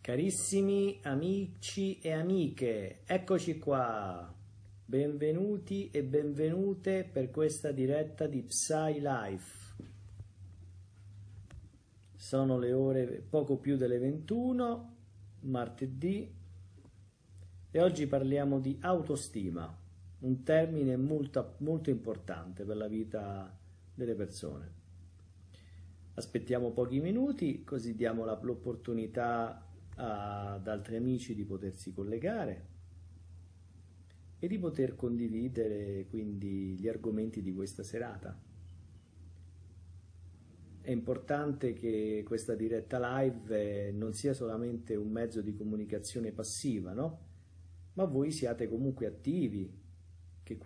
Carissimi amici e amiche, eccoci qua, benvenuti e benvenute per questa diretta di PsyLife. Sono le ore poco più delle 21, martedì, e oggi parliamo di autostima, un termine molto importante per la vita delle persone. Aspettiamo pochi minuti, così diamo l'opportunità ad altri amici di potersi collegare e di poter condividere quindi gli argomenti di questa serata. È importante che questa diretta live non sia solamente un mezzo di comunicazione passiva, no? Ma voi siate comunque attivi, che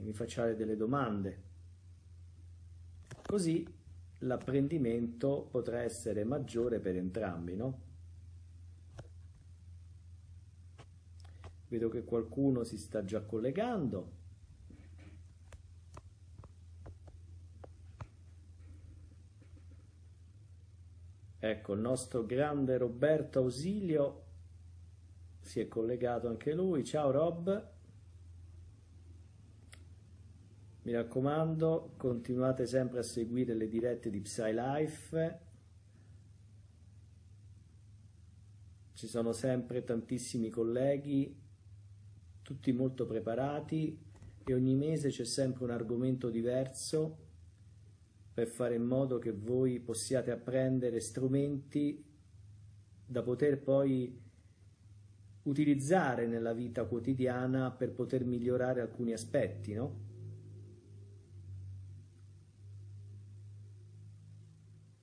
mi facciate delle domande, così l'apprendimento potrà essere maggiore per entrambi, no? Vedo che qualcuno si sta già collegando. Ecco, il nostro grande Roberto Ausilio si è collegato anche lui. Ciao Rob. Mi raccomando, continuate sempre a seguire le dirette di PsyLife. Ci sono sempre tantissimi colleghi, tutti molto preparati, e ogni mese c'è sempre un argomento diverso per fare in modo che voi possiate apprendere strumenti da poter poi utilizzare nella vita quotidiana per poter migliorare alcuni aspetti, no?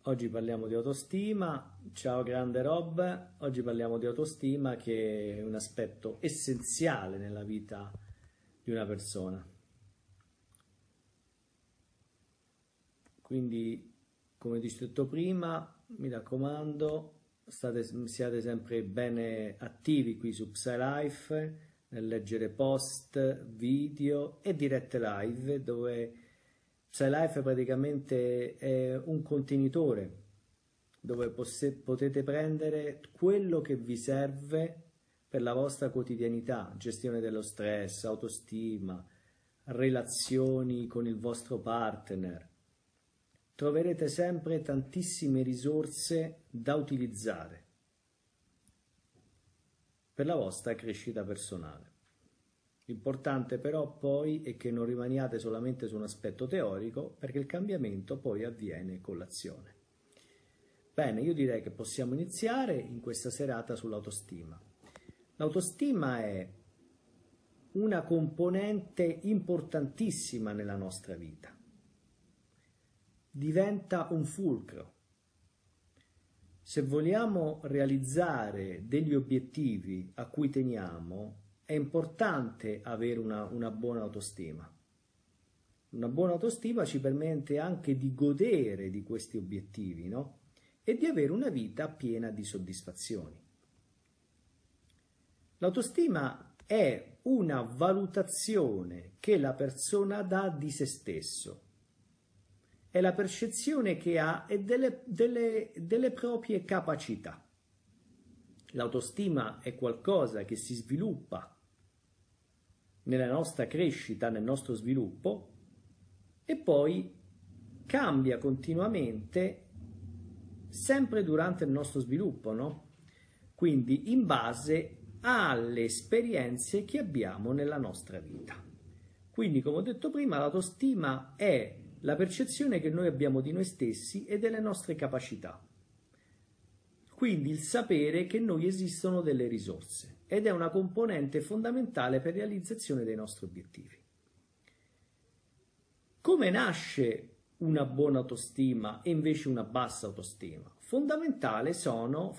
Oggi parliamo di autostima. Ciao grande Rob, oggi parliamo di autostima, che è un aspetto essenziale nella vita di una persona. Quindi, come detto prima, mi raccomando, siate sempre bene attivi qui su PsyLife, nel leggere post, video e dirette live, dove PsyLife praticamente è un contenitore dove potete prendere quello che vi serve per la vostra quotidianità, gestione dello stress, autostima, relazioni con il vostro partner. Troverete sempre tantissime risorse da utilizzare per la vostra crescita personale. L'importante però poi è che non rimaniate solamente su un aspetto teorico, perché il cambiamento poi avviene con l'azione. Bene, io direi che possiamo iniziare in questa serata sull'autostima. L'autostima è una componente importantissima nella nostra vita. Diventa un fulcro. Se vogliamo realizzare degli obiettivi a cui teniamo, è importante avere una buona autostima. Una buona autostima ci permette anche di godere di questi obiettivi, no? E di avere una vita piena di soddisfazioni. L'autostima è una valutazione che la persona dà di se stesso. È la percezione che ha e delle proprie capacità. L'autostima è qualcosa che si sviluppa nella nostra crescita, nel nostro sviluppo, e poi cambia continuamente sempre durante il nostro sviluppo, no? Quindi in base alle esperienze che abbiamo nella nostra vita. Quindi, come ho detto prima, l'autostima è la percezione che noi abbiamo di noi stessi e delle nostre capacità. Quindi il sapere che noi esistono delle risorse, ed è una componente fondamentale per la realizzazione dei nostri obiettivi. Come nasce una buona autostima e invece una bassa autostima? Fondamentali sono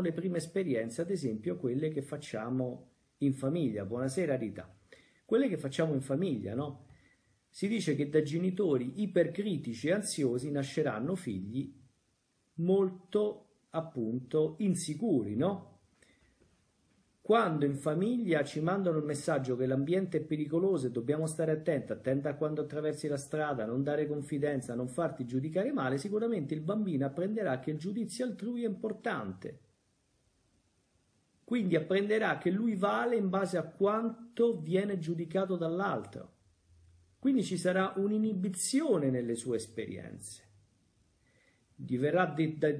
le prime esperienze, ad esempio quelle che facciamo in famiglia. Buonasera Rita. Quelle che facciamo in famiglia, no? Si dice che da genitori ipercritici e ansiosi nasceranno figli molto, appunto, insicuri, no? Quando in famiglia ci mandano il messaggio che l'ambiente è pericoloso e dobbiamo stare attenti, attenta quando attraversi la strada, non dare confidenza, non farti giudicare male, sicuramente il bambino apprenderà che il giudizio altrui è importante. Quindi apprenderà che lui vale in base a quanto viene giudicato dall'altro. Quindi ci sarà un'inibizione nelle sue esperienze. Gli verrà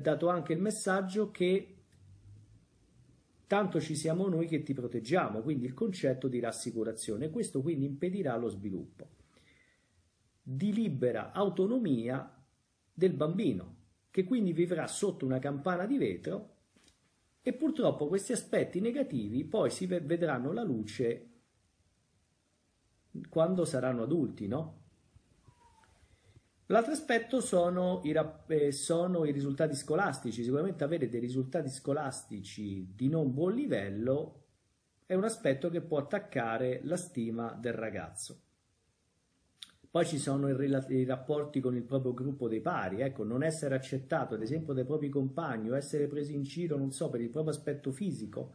dato anche il messaggio che tanto ci siamo noi che ti proteggiamo, quindi il concetto di rassicurazione. Questo quindi impedirà lo sviluppo di libera autonomia del bambino, che quindi vivrà sotto una campana di vetro, e purtroppo questi aspetti negativi poi si vedranno la luce quando saranno adulti, no? L'altro aspetto sono i risultati scolastici. Sicuramente avere dei risultati scolastici di non buon livello è un aspetto che può attaccare la stima del ragazzo. Poi ci sono i rapporti con il proprio gruppo dei pari, ecco, non essere accettato ad esempio dai propri compagni o essere preso in giro, non so, per il proprio aspetto fisico.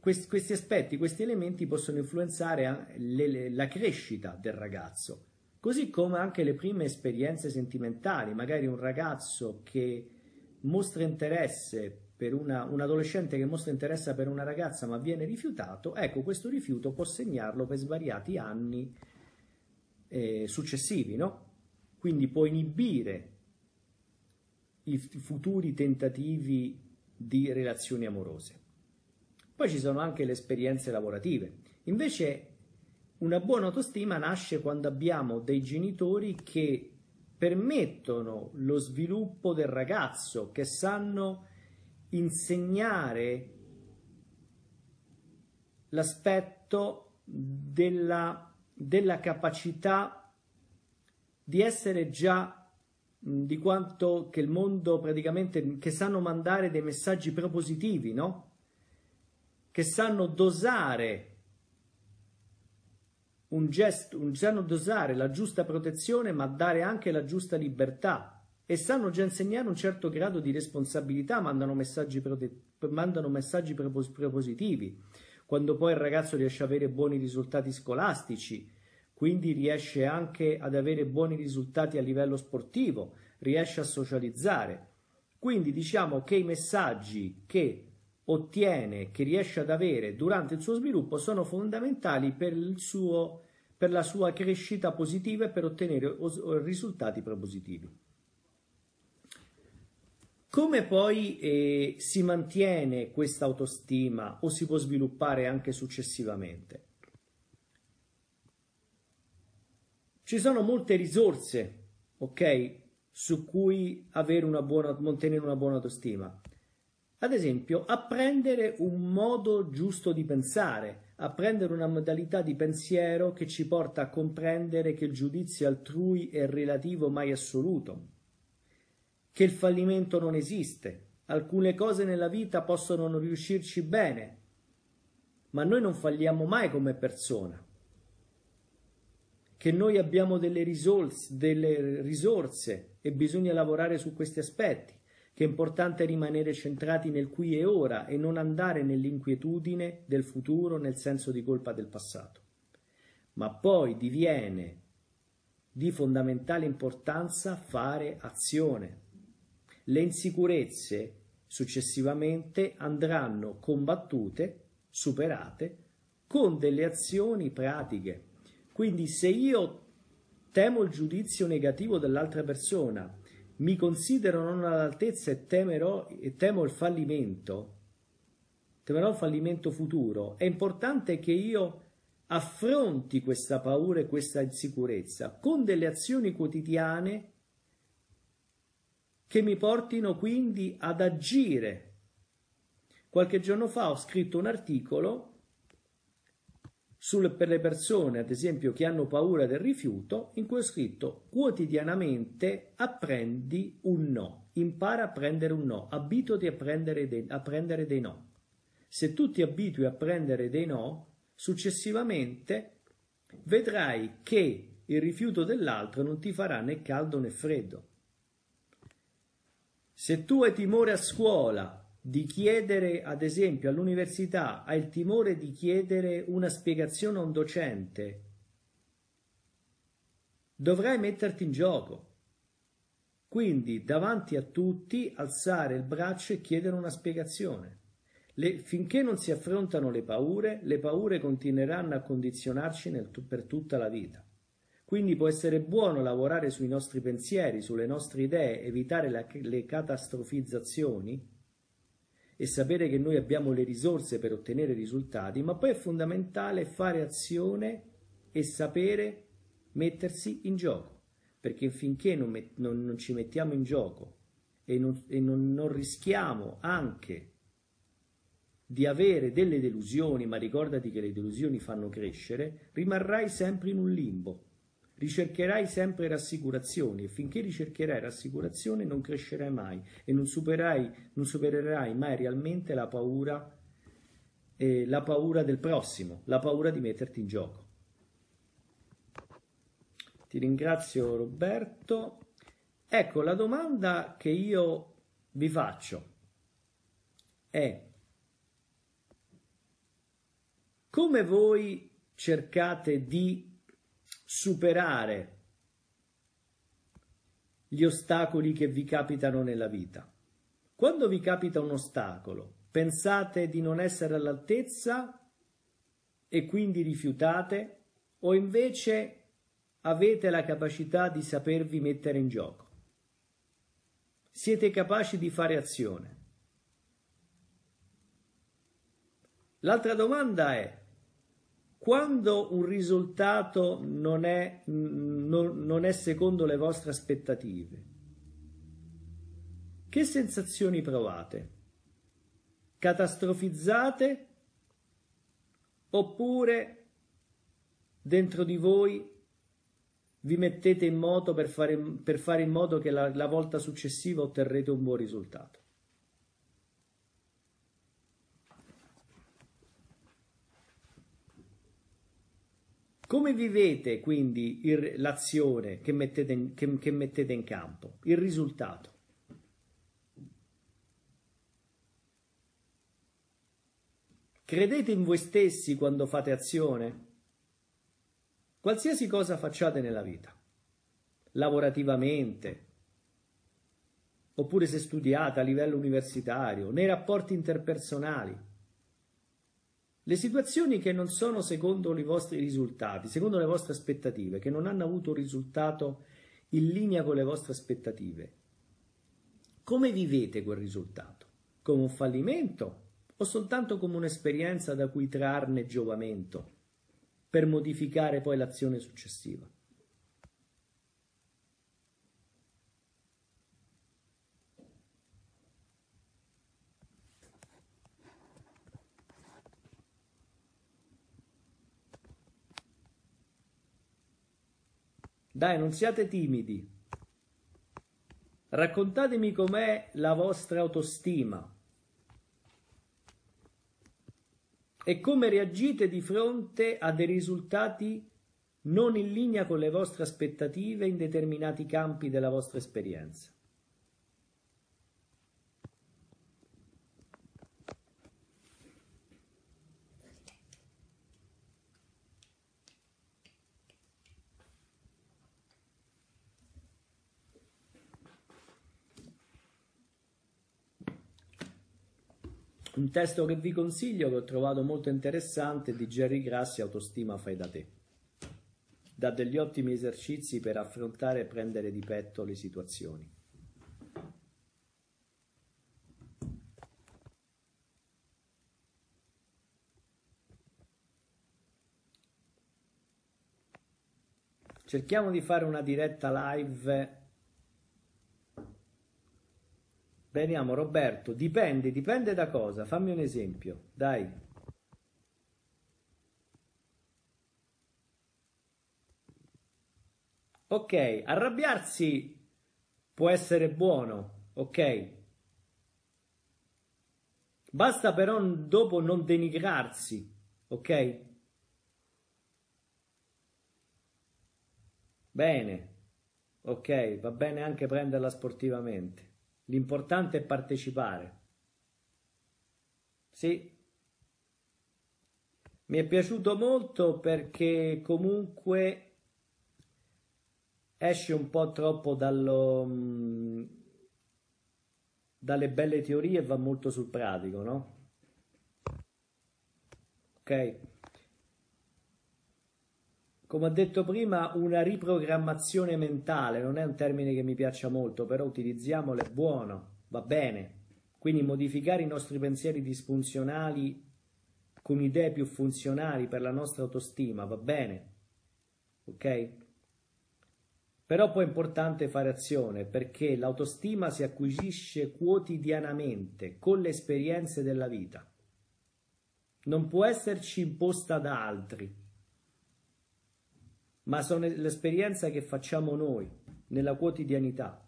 Questi aspetti, questi elementi possono influenzare la crescita del ragazzo, così come anche le prime esperienze sentimentali. Magari un ragazzo che mostra interesse per un adolescente che mostra interesse per una ragazza ma viene rifiutato, ecco, questo rifiuto può segnarlo per svariati anni successivi, no? Quindi può inibire i futuri tentativi di relazioni amorose. Poi ci sono anche le esperienze lavorative. Invece una buona autostima nasce quando abbiamo dei genitori che permettono lo sviluppo del ragazzo, che sanno insegnare l'aspetto della capacità di essere già di quanto che il mondo praticamente, che sanno mandare dei messaggi propositivi, no? Che sanno dosare un gesto, sanno dosare la giusta protezione ma dare anche la giusta libertà, e sanno già insegnare un certo grado di responsabilità, mandano messaggi propositivi. Quando poi il ragazzo riesce ad avere buoni risultati scolastici, quindi riesce anche ad avere buoni risultati a livello sportivo, riesce a socializzare. Quindi diciamo che i messaggi che ottiene, che riesce ad avere durante il suo sviluppo, sono fondamentali per la sua crescita positiva e per ottenere risultati propositivi. Come poi si mantiene questa autostima o si può sviluppare anche successivamente? Ci sono molte risorse, ok, su cui avere mantenere una buona autostima. Ad esempio, apprendere un modo giusto di pensare, apprendere una modalità di pensiero che ci porta a comprendere che il giudizio altrui è relativo, mai assoluto, che il fallimento non esiste. Alcune cose nella vita possono non riuscirci bene, ma noi non falliamo mai come persona, che noi abbiamo delle risorse e bisogna lavorare su questi aspetti, che è importante rimanere centrati nel qui e ora e non andare nell'inquietudine del futuro, nel senso di colpa del passato. Ma poi diviene di fondamentale importanza fare azione. Le insicurezze successivamente andranno combattute, superate, con delle azioni pratiche. Quindi se io temo il giudizio negativo dell'altra persona, mi considero non all'altezza e temo il fallimento, temerò un fallimento futuro, è importante che io affronti questa paura e questa insicurezza con delle azioni quotidiane che mi portino quindi ad agire. Qualche giorno fa ho scritto un articolo Per le persone, ad esempio, che hanno paura del rifiuto, in cui è scritto: quotidianamente apprendi un no, impara a prendere un no, abituati a prendere dei no. Se tu ti abitui a prendere dei no, successivamente vedrai che il rifiuto dell'altro non ti farà né caldo né freddo. Se tu hai timore a scuola di chiedere, ad esempio all'università, hai il timore di chiedere una spiegazione a un docente, dovrai metterti in gioco. Quindi davanti a tutti alzare il braccio e chiedere una spiegazione. Finché non si affrontano le paure continueranno a condizionarci per tutta la vita. Quindi può essere buono lavorare sui nostri pensieri, sulle nostre idee, evitare le catastrofizzazioni e sapere che noi abbiamo le risorse per ottenere risultati, ma poi è fondamentale fare azione e sapere mettersi in gioco, perché finché non ci mettiamo in gioco e non rischiamo anche di avere delle delusioni, ma ricordati che le delusioni fanno crescere, rimarrai sempre in un limbo, ricercherai sempre rassicurazioni e finché ricercherai rassicurazioni non crescerai mai e non supererai mai realmente la paura del prossimo, la paura di metterti in gioco. Ti ringrazio Roberto. Ecco, la domanda che io vi faccio è: come voi cercate di superare gli ostacoli che vi capitano nella vita? Quando vi capita un ostacolo, pensate di non essere all'altezza e quindi rifiutate, o invece avete la capacità di sapervi mettere in gioco? Siete capaci di fare azione? L'altra domanda è: quando un risultato non è secondo le vostre aspettative, che sensazioni provate? Catastrofizzate oppure dentro di voi vi mettete in moto per fare in modo che la volta successiva otterrete un buon risultato? Come vivete quindi l'azione che mettete in campo, il risultato? Credete in voi stessi quando fate azione? Qualsiasi cosa facciate nella vita, lavorativamente, oppure se studiate a livello universitario, nei rapporti interpersonali, le situazioni che non sono secondo i vostri risultati, secondo le vostre aspettative, che non hanno avuto un risultato in linea con le vostre aspettative, come vivete quel risultato? Come un fallimento o soltanto come un'esperienza da cui trarne giovamento per modificare poi l'azione successiva? Dai, non siate timidi, raccontatemi com'è la vostra autostima e come reagite di fronte a dei risultati non in linea con le vostre aspettative in determinati campi della vostra esperienza. Un testo che vi consiglio, che ho trovato molto interessante, di Gerry Grassi, Autostima fai da te. Dà degli ottimi esercizi per affrontare e prendere di petto le situazioni. Cerchiamo di fare una diretta live. Vediamo Roberto, dipende da cosa, fammi un esempio, dai. Ok, arrabbiarsi può essere buono, ok? Basta però dopo non denigrarsi, ok? Bene, ok, va bene anche prenderla sportivamente. L'importante è partecipare. Sì. Mi è piaciuto molto perché comunque esce un po' troppo dalle belle teorie e va molto sul pratico, no? Ok. Come ho detto prima, una riprogrammazione mentale, non è un termine che mi piaccia molto, però utilizziamolo, è buono, va bene. Quindi modificare i nostri pensieri disfunzionali con idee più funzionali per la nostra autostima, va bene, ok? Però poi è importante fare azione, perché l'autostima si acquisisce quotidianamente con le esperienze della vita. Non può esserci imposta da altri, ma sono l'esperienza che facciamo noi nella quotidianità.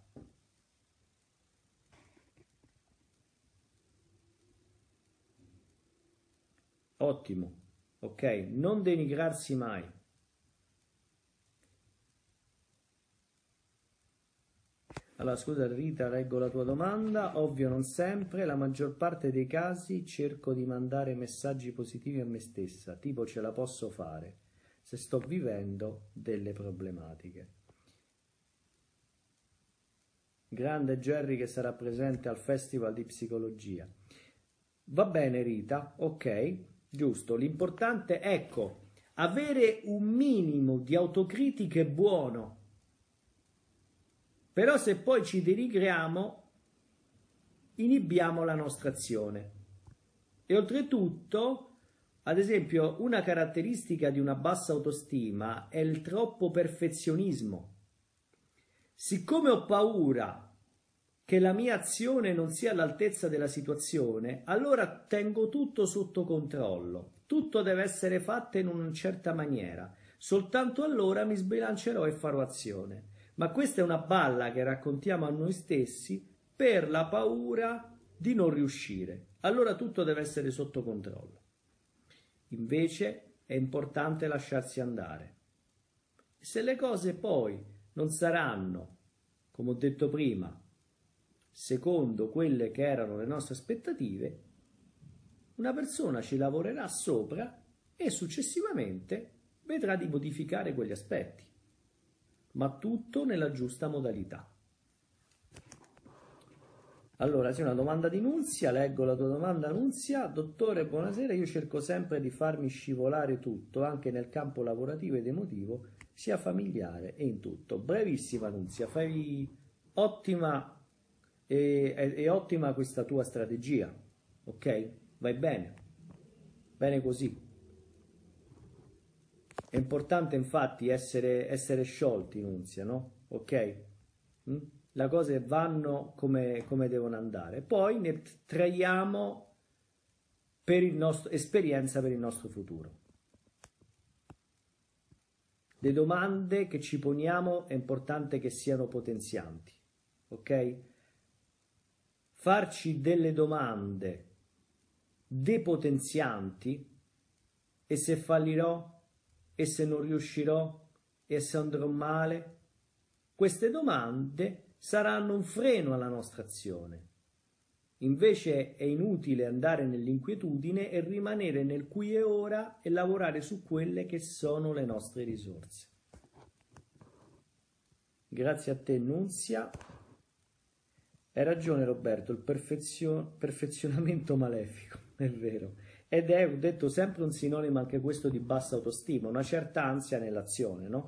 Ottimo, ok, non denigrarsi mai. Allora, scusa Rita, leggo la tua domanda. Ovvio, non sempre, la maggior parte dei casi cerco di mandare messaggi positivi a me stessa, tipo ce la posso fare, se sto vivendo delle problematiche. Grande Gerry che sarà presente al Festival di Psicologia. Va bene Rita, ok, giusto. L'importante, ecco, avere un minimo di autocritica è buono, però se poi ci denigriamo inibiamo la nostra azione. E oltretutto, ad esempio, una caratteristica di una bassa autostima è il troppo perfezionismo. Siccome ho paura che la mia azione non sia all'altezza della situazione, allora tengo tutto sotto controllo. Tutto deve essere fatto in una certa maniera. Soltanto allora mi sbilancerò e farò azione. Ma questa è una balla che raccontiamo a noi stessi per la paura di non riuscire. Allora tutto deve essere sotto controllo. Invece è importante lasciarsi andare. Se le cose poi non saranno, come ho detto prima, secondo quelle che erano le nostre aspettative, una persona ci lavorerà sopra e successivamente vedrà di modificare quegli aspetti, ma tutto nella giusta modalità. Allora, c'è una domanda di Nunzia, leggo la tua domanda Nunzia. Dottore, buonasera, io cerco sempre di farmi scivolare tutto, anche nel campo lavorativo ed emotivo, sia familiare e in tutto. Bravissima Nunzia, fai ottima ottima questa tua strategia, ok? Vai bene, bene così. È importante infatti essere sciolti, Nunzia, no? Ok? Le cose vanno come devono andare. Poi ne traiamo esperienza per il nostro futuro. Le domande che ci poniamo è importante che siano potenzianti, ok? Farci delle domande depotenzianti: e se fallirò? E se non riuscirò? E se andrò male? Queste domande saranno un freno alla nostra azione. Invece è inutile andare nell'inquietudine e rimanere nel qui e ora e lavorare su quelle che sono le nostre risorse. Grazie a te Nunzia. Hai ragione Roberto, il perfezionamento malefico, è vero. Ed è, ho detto, sempre un sinonimo anche questo di bassa autostima, una certa ansia nell'azione, no?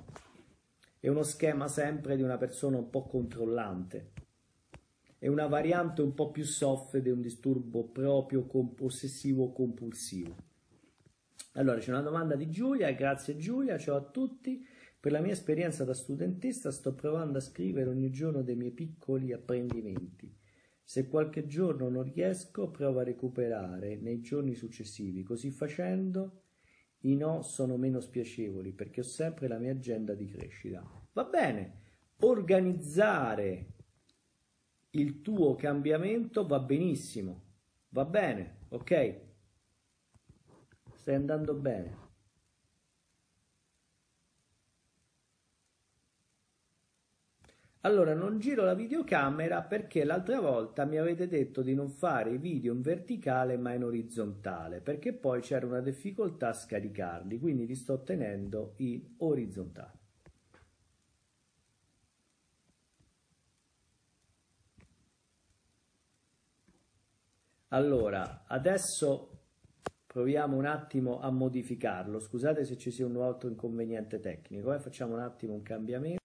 È uno schema sempre di una persona un po' controllante, è una variante un po' più soft di un disturbo proprio ossessivo compulsivo. Allora c'è una domanda di Giulia, grazie Giulia, ciao a tutti, per la mia esperienza da studentessa sto provando a scrivere ogni giorno dei miei piccoli apprendimenti, se qualche giorno non riesco provo a recuperare nei giorni successivi, così facendo I no sono meno spiacevoli perché ho sempre la mia agenda di crescita. Va bene, organizzare il tuo cambiamento va benissimo, va bene, ok? Stai andando bene. Allora, non giro la videocamera perché l'altra volta mi avete detto di non fare i video in verticale ma in orizzontale, perché poi c'era una difficoltà a scaricarli, quindi li sto tenendo in orizzontale. Allora, adesso proviamo un attimo a modificarlo, scusate se ci sia un altro inconveniente tecnico, facciamo un attimo un cambiamento.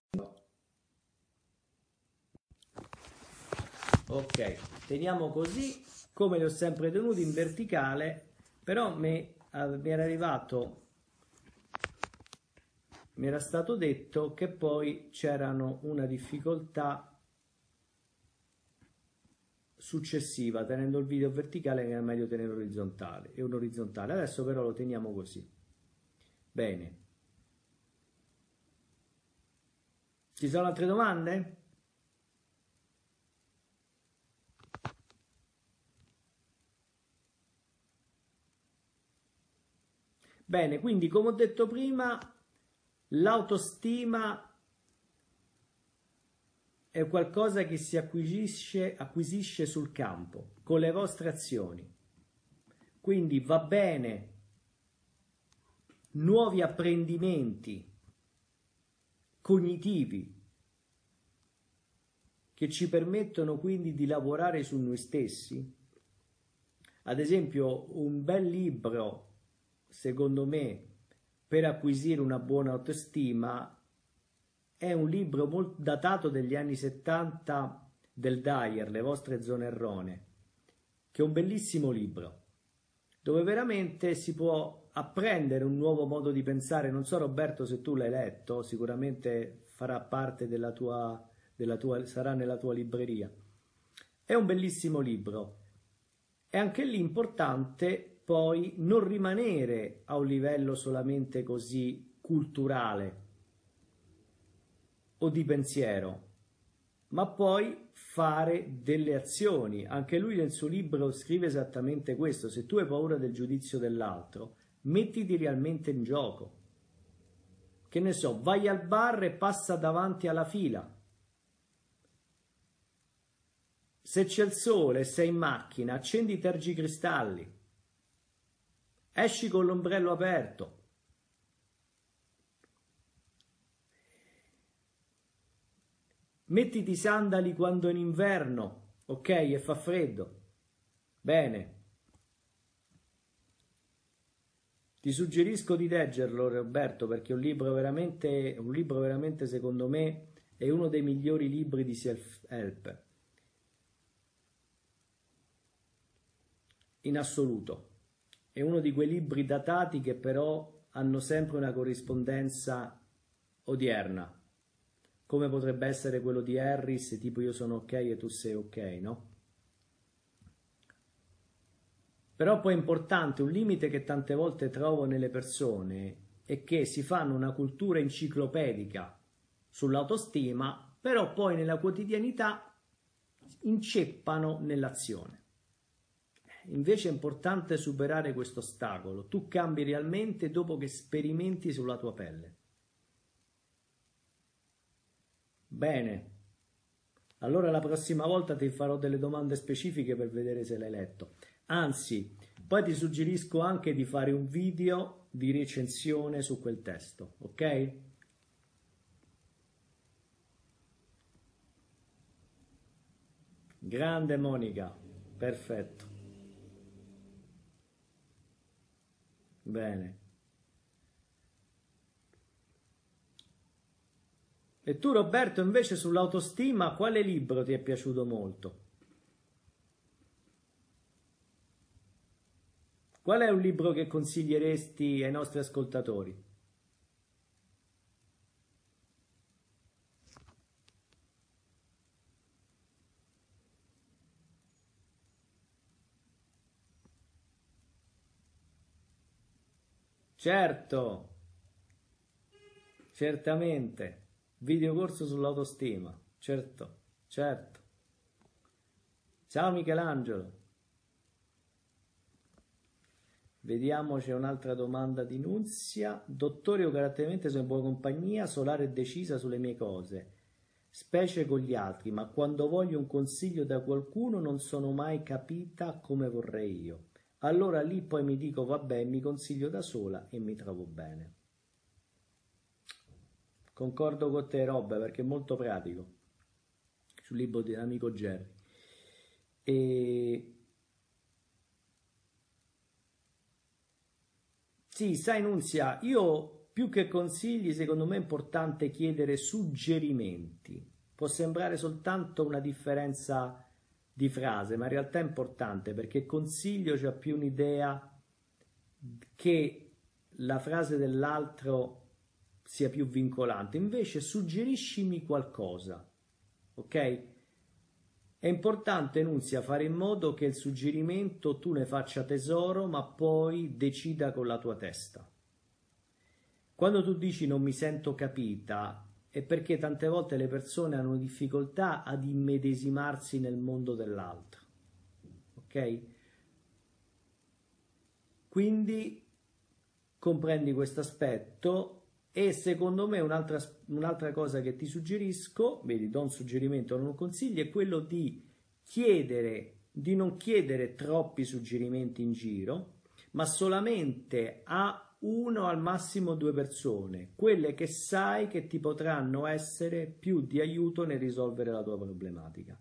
Ok, teniamo così come li ho sempre tenuti in verticale, però mi era stato detto che poi c'erano una difficoltà successiva, tenendo il video verticale era meglio tenere orizzontale e un orizzontale, adesso però lo teniamo così. Bene, ci sono altre domande? Bene, quindi come ho detto prima, l'autostima è qualcosa che si acquisisce sul campo, con le vostre azioni. Quindi va bene nuovi apprendimenti cognitivi che ci permettono quindi di lavorare su noi stessi. Ad esempio, un bel libro secondo me per acquisire una buona autostima è un libro molto datato degli anni 70 del Dyer, Le vostre zone erronee, che è un bellissimo libro dove veramente si può apprendere un nuovo modo di pensare. Non so Roberto se tu l'hai letto, sicuramente farà parte sarà nella tua libreria. È un bellissimo libro e anche lì importante poi non rimanere a un livello solamente così culturale o di pensiero, ma poi fare delle azioni. Anche lui nel suo libro scrive esattamente questo: se tu hai paura del giudizio dell'altro, mettiti realmente in gioco. Che ne so, vai al bar e passa davanti alla fila. Se c'è il sole e sei in macchina, accendi i tergicristalli. Esci con l'ombrello aperto. Mettiti i sandali quando è in inverno, ok? E fa freddo. Bene. Ti suggerisco di leggerlo, Roberto, perché è un libro veramente, secondo me, è uno dei migliori libri di self-help. In assoluto. È uno di quei libri datati che però hanno sempre una corrispondenza odierna, come potrebbe essere quello di Harris, tipo io sono ok e tu sei ok, no? Però poi è importante, un limite che tante volte trovo nelle persone è che si fanno una cultura enciclopedica sull'autostima, però poi nella quotidianità inceppano nell'azione. Invece è importante superare questo ostacolo. Tu cambi realmente dopo che sperimenti sulla tua pelle. Bene. Allora la prossima volta ti farò delle domande specifiche per vedere se l'hai letto. Anzi, poi ti suggerisco anche di fare un video di recensione su quel testo, ok? Grande Monica, perfetto. Bene. E tu Roberto invece sull'autostima quale libro ti è piaciuto molto? Qual è un libro che consiglieresti ai nostri ascoltatori? Certo, certamente, videocorso sull'autostima, certo, certo. Ciao Michelangelo. Vediamo, c'è un'altra domanda di Nunzia. Dottore, io caratterialmente sono in buona compagnia, solare e decisa sulle mie cose, specie con gli altri, ma quando voglio un consiglio da qualcuno non sono mai capita come vorrei io. Allora lì poi mi dico vabbè, mi consiglio da sola e mi trovo bene. Concordo con te Rob, perché è molto pratico, sul libro dell'amico Gerry. E... sì, sai Nunzia, io più che consigli secondo me è importante chiedere suggerimenti. Può sembrare soltanto una differenza di frase, ma in realtà è importante, perché consiglio c'è più un'idea che la frase dell'altro sia più vincolante. Invece suggeriscimi qualcosa, ok? È importante, Nunzia, fare in modo che il suggerimento tu ne faccia tesoro, ma poi decida con la tua testa. Quando tu dici non mi sento capita, è perché tante volte le persone hanno difficoltà ad immedesimarsi nel mondo dell'altro, ok? Quindi comprendi questo aspetto. E secondo me un'altra cosa che ti suggerisco, vedi, do un suggerimento, non un consiglio, è quello di chiedere, di non chiedere troppi suggerimenti in giro, ma solamente a uno al massimo due persone, quelle che sai che ti potranno essere più di aiuto nel risolvere la tua problematica.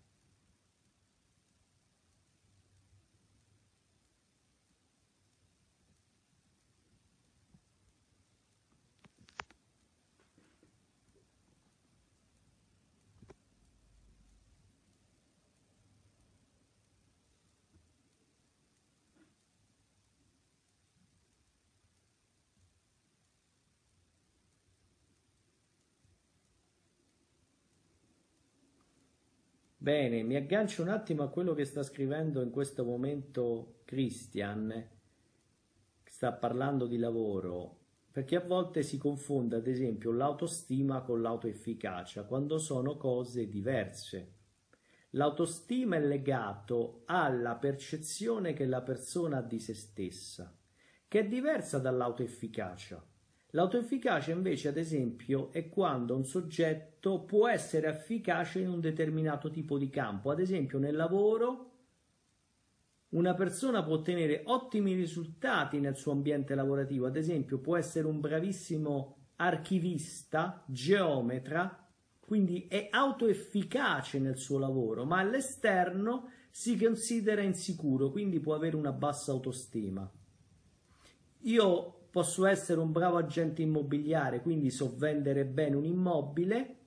Bene, mi aggancio un attimo a quello che sta scrivendo in questo momento Christian, che sta parlando di lavoro, perché a volte si confonde ad esempio l'autostima con l'autoefficacia, quando sono cose diverse. L'autostima è legato alla percezione che la persona ha di se stessa, che è diversa dall'autoefficacia. L'autoefficacia invece, ad esempio, è quando un soggetto può essere efficace in un determinato tipo di campo. Ad esempio, nel lavoro una persona può ottenere ottimi risultati nel suo ambiente lavorativo. Ad esempio, può essere un bravissimo archivista, geometra, quindi è autoefficace nel suo lavoro, ma all'esterno si considera insicuro, quindi può avere una bassa autostima. Io posso essere un bravo agente immobiliare, quindi so vendere bene un immobile,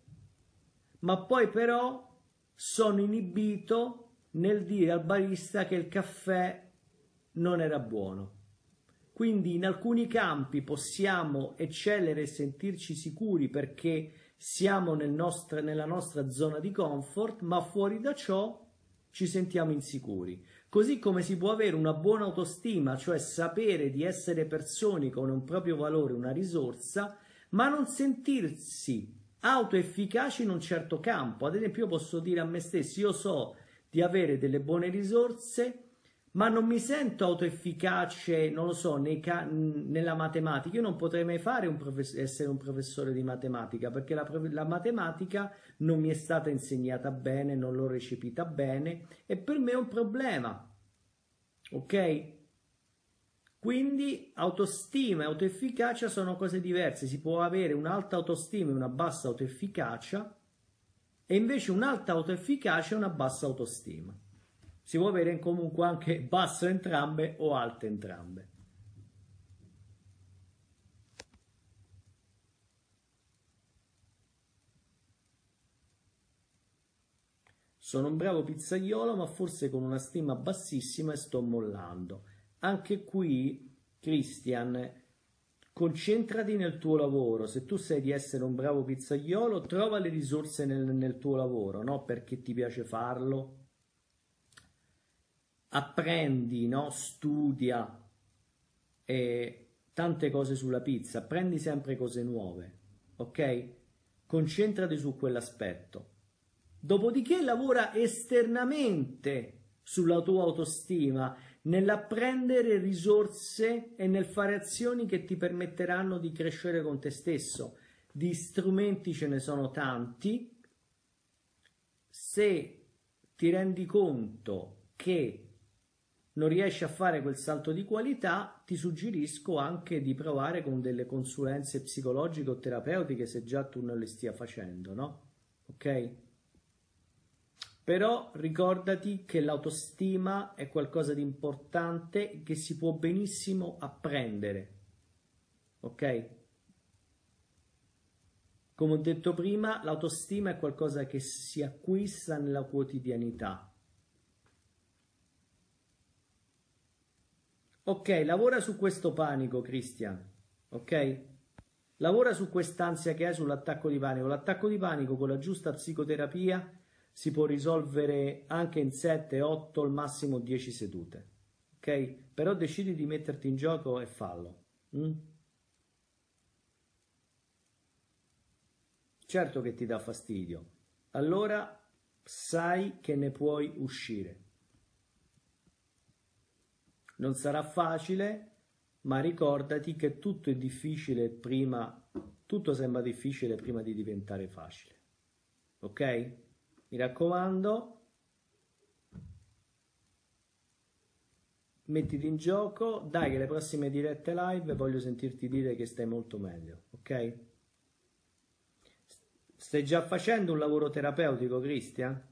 ma poi però sono inibito nel dire al barista che il caffè non era buono. Quindi in alcuni campi possiamo eccellere e sentirci sicuri perché siamo nella nostra zona di comfort, ma fuori da ciò ci sentiamo insicuri. Così come si può avere una buona autostima, cioè sapere di essere persone con un proprio valore, una risorsa, ma non sentirsi autoefficaci in un certo campo. Ad esempio, io posso dire a me stesso, io so di avere delle buone risorse, ma non mi sento autoefficace, non lo so, nella matematica. Io non potrei mai fare essere un professore di matematica, perché la matematica non mi è stata insegnata bene, non l'ho recepita bene e per me è un problema, ok? Quindi autostima e autoefficacia sono cose diverse. Si può avere un'alta autostima e una bassa autoefficacia, e invece un'alta autoefficacia e una bassa autostima. Si può avere comunque anche basso entrambe o alte entrambe. Sono un bravo pizzaiolo, ma forse con una stima bassissima e sto mollando. Anche qui, Christian, concentrati nel tuo lavoro. Se tu sei di essere un bravo pizzaiolo, trova le risorse nel tuo lavoro, no? Perché ti piace farlo. Apprendi, no? Studia, tante cose sulla pizza, prendi sempre cose nuove, ok? Concentrati su quell'aspetto. Dopodiché lavora esternamente sulla tua autostima, nell'apprendere risorse e nel fare azioni che ti permetteranno di crescere con te stesso. Di strumenti ce ne sono tanti. Se ti rendi conto che non riesci a fare quel salto di qualità, ti suggerisco anche di provare con delle consulenze psicologiche o terapeutiche, se già tu non le stia facendo, no? Ok? Però ricordati che l'autostima è qualcosa di importante che si può benissimo apprendere, ok? Come ho detto prima, l'autostima è qualcosa che si acquista nella quotidianità. Ok, lavora su questo panico, Christian, ok? Lavora su quest'ansia che hai, sull'attacco di panico. L'attacco di panico con la giusta psicoterapia si può risolvere anche in 7, 8, al massimo 10 sedute, ok? Però decidi di metterti in gioco e fallo. Certo che ti dà fastidio, allora sai che ne puoi uscire. Non sarà facile, ma ricordati che tutto è difficile prima, tutto sembra difficile prima di diventare facile, ok? Mi raccomando, mettiti in gioco, dai che le prossime dirette live voglio sentirti dire che stai molto meglio, ok? Stai già facendo un lavoro terapeutico, Christian?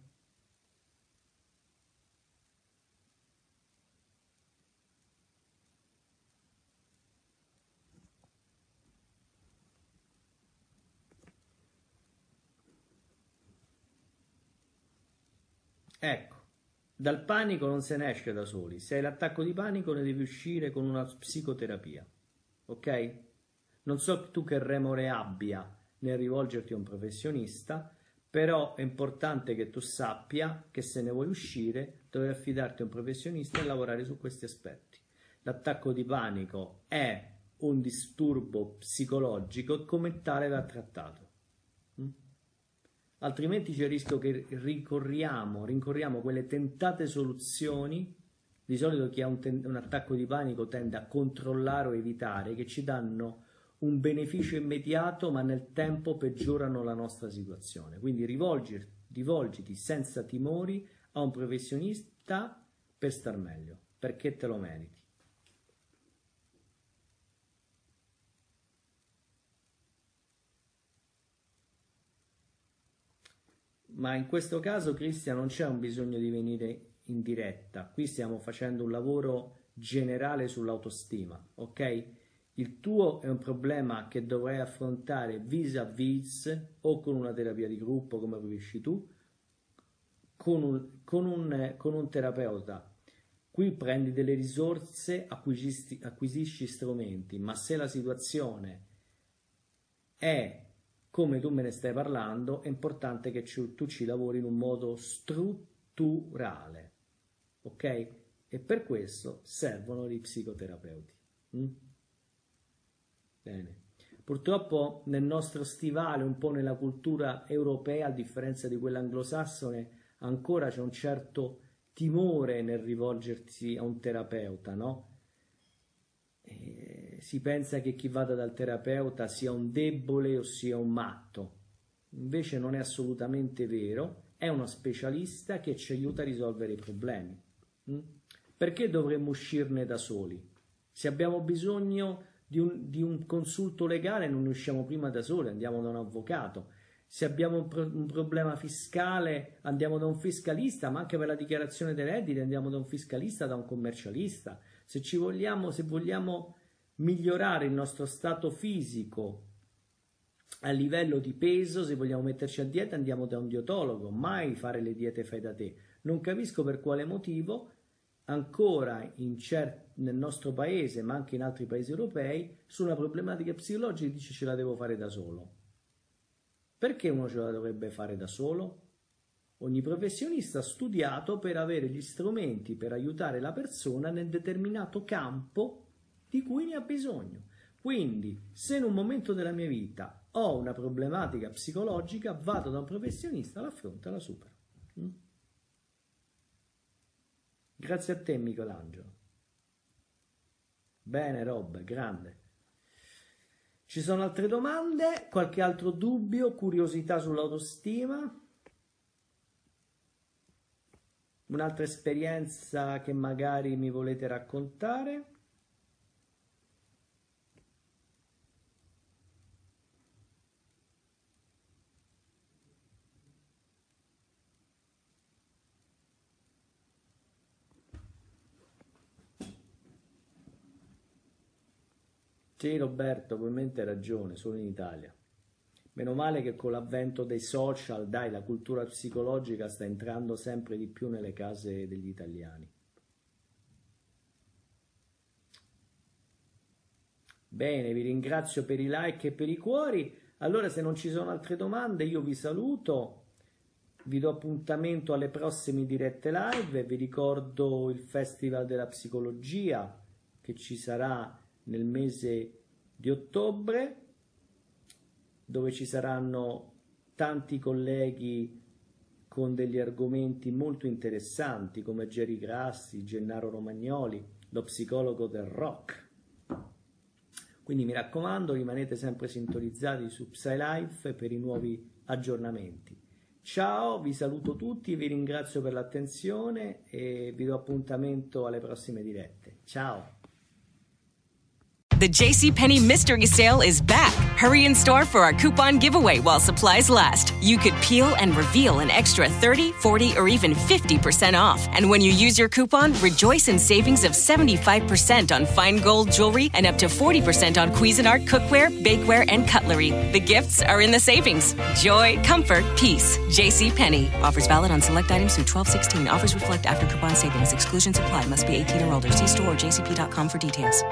Ecco, dal panico non se ne esce da soli. Se hai l'attacco di panico ne devi uscire con una psicoterapia, ok? Non so tu che remore abbia nel rivolgerti a un professionista, però è importante che tu sappia che se ne vuoi uscire dovrai affidarti a un professionista e lavorare su questi aspetti. L'attacco di panico è un disturbo psicologico e come tale va trattato. Altrimenti c'è il rischio che rincorriamo quelle tentate soluzioni, di solito chi ha un attacco di panico tende a controllare o evitare, che ci danno un beneficio immediato ma nel tempo peggiorano la nostra situazione. Quindi rivolgiti senza timori a un professionista per star meglio, perché te lo meriti. Ma in questo caso, Christian, non c'è un bisogno di venire in diretta. Qui stiamo facendo un lavoro generale sull'autostima, ok? Il tuo è un problema che dovrai affrontare vis-à-vis o con una terapia di gruppo, come riesci tu, con un terapeuta. Qui prendi delle risorse, acquisisci strumenti, ma se la situazione è come tu me ne stai parlando, è importante che tu ci lavori in un modo strutturale, ok? E per questo servono gli psicoterapeuti. Bene. Purtroppo nel nostro stivale, un po' nella cultura europea, a differenza di quella anglosassone, ancora c'è un certo timore nel rivolgersi a un terapeuta, no? Si pensa che chi vada dal terapeuta sia un debole o sia un matto, invece non è assolutamente vero, è uno specialista che ci aiuta a risolvere i problemi. Perché dovremmo uscirne da soli? Se abbiamo bisogno di un consulto legale non ne usciamo prima da soli, andiamo da un avvocato. Se abbiamo un problema fiscale andiamo da un fiscalista, ma anche per la dichiarazione dei redditi andiamo da un fiscalista, da un commercialista. Se vogliamo migliorare il nostro stato fisico a livello di peso, se vogliamo metterci a dieta andiamo da un dietologo, mai fare le diete fai da te. Non capisco per quale motivo ancora nel nostro paese, ma anche in altri paesi europei, su una problematica psicologica dice ce la devo fare da solo. Perché uno ce la dovrebbe fare da solo? Ogni professionista ha studiato per avere gli strumenti per aiutare la persona nel determinato campo di cui ne ha bisogno. Quindi, se in un momento della mia vita ho una problematica psicologica, vado da un professionista, l'affronto e la supero. Grazie a te, Michelangelo. Bene, Rob, grande. Ci sono altre domande? Qualche altro dubbio? Curiosità sull'autostima? Un'altra esperienza che magari mi volete raccontare? Sì, Roberto, ovviamente hai ragione, solo in Italia. Meno male che con l'avvento dei social, dai, la cultura psicologica sta entrando sempre di più nelle case degli italiani. Bene, vi ringrazio per i like e per i cuori. Allora, se non ci sono altre domande, io vi saluto. Vi do appuntamento alle prossime dirette live. Vi ricordo il Festival della Psicologia che ci sarà nel mese di ottobre, dove ci saranno tanti colleghi con degli argomenti molto interessanti come Gerry Grassi, Gennaro Romagnoli, lo psicologo del rock. Quindi mi raccomando, rimanete sempre sintonizzati su PsyLife per i nuovi aggiornamenti. Ciao, vi saluto tutti, vi ringrazio per l'attenzione e vi do appuntamento alle prossime dirette. Ciao! The JCPenney Mystery Sale is back. Hurry in store for our coupon giveaway while supplies last. You could peel and reveal an extra 30, 40, or even 50% off. And when you use your coupon, rejoice in savings of 75% on fine gold jewelry and up to 40% on Cuisinart cookware, bakeware, and cutlery. The gifts are in the savings. Joy, comfort, peace. JCPenney. Offers valid on select items through 12/16. Offers reflect after coupon savings. Exclusions apply. Must be 18 or older. See store or jcp.com for details.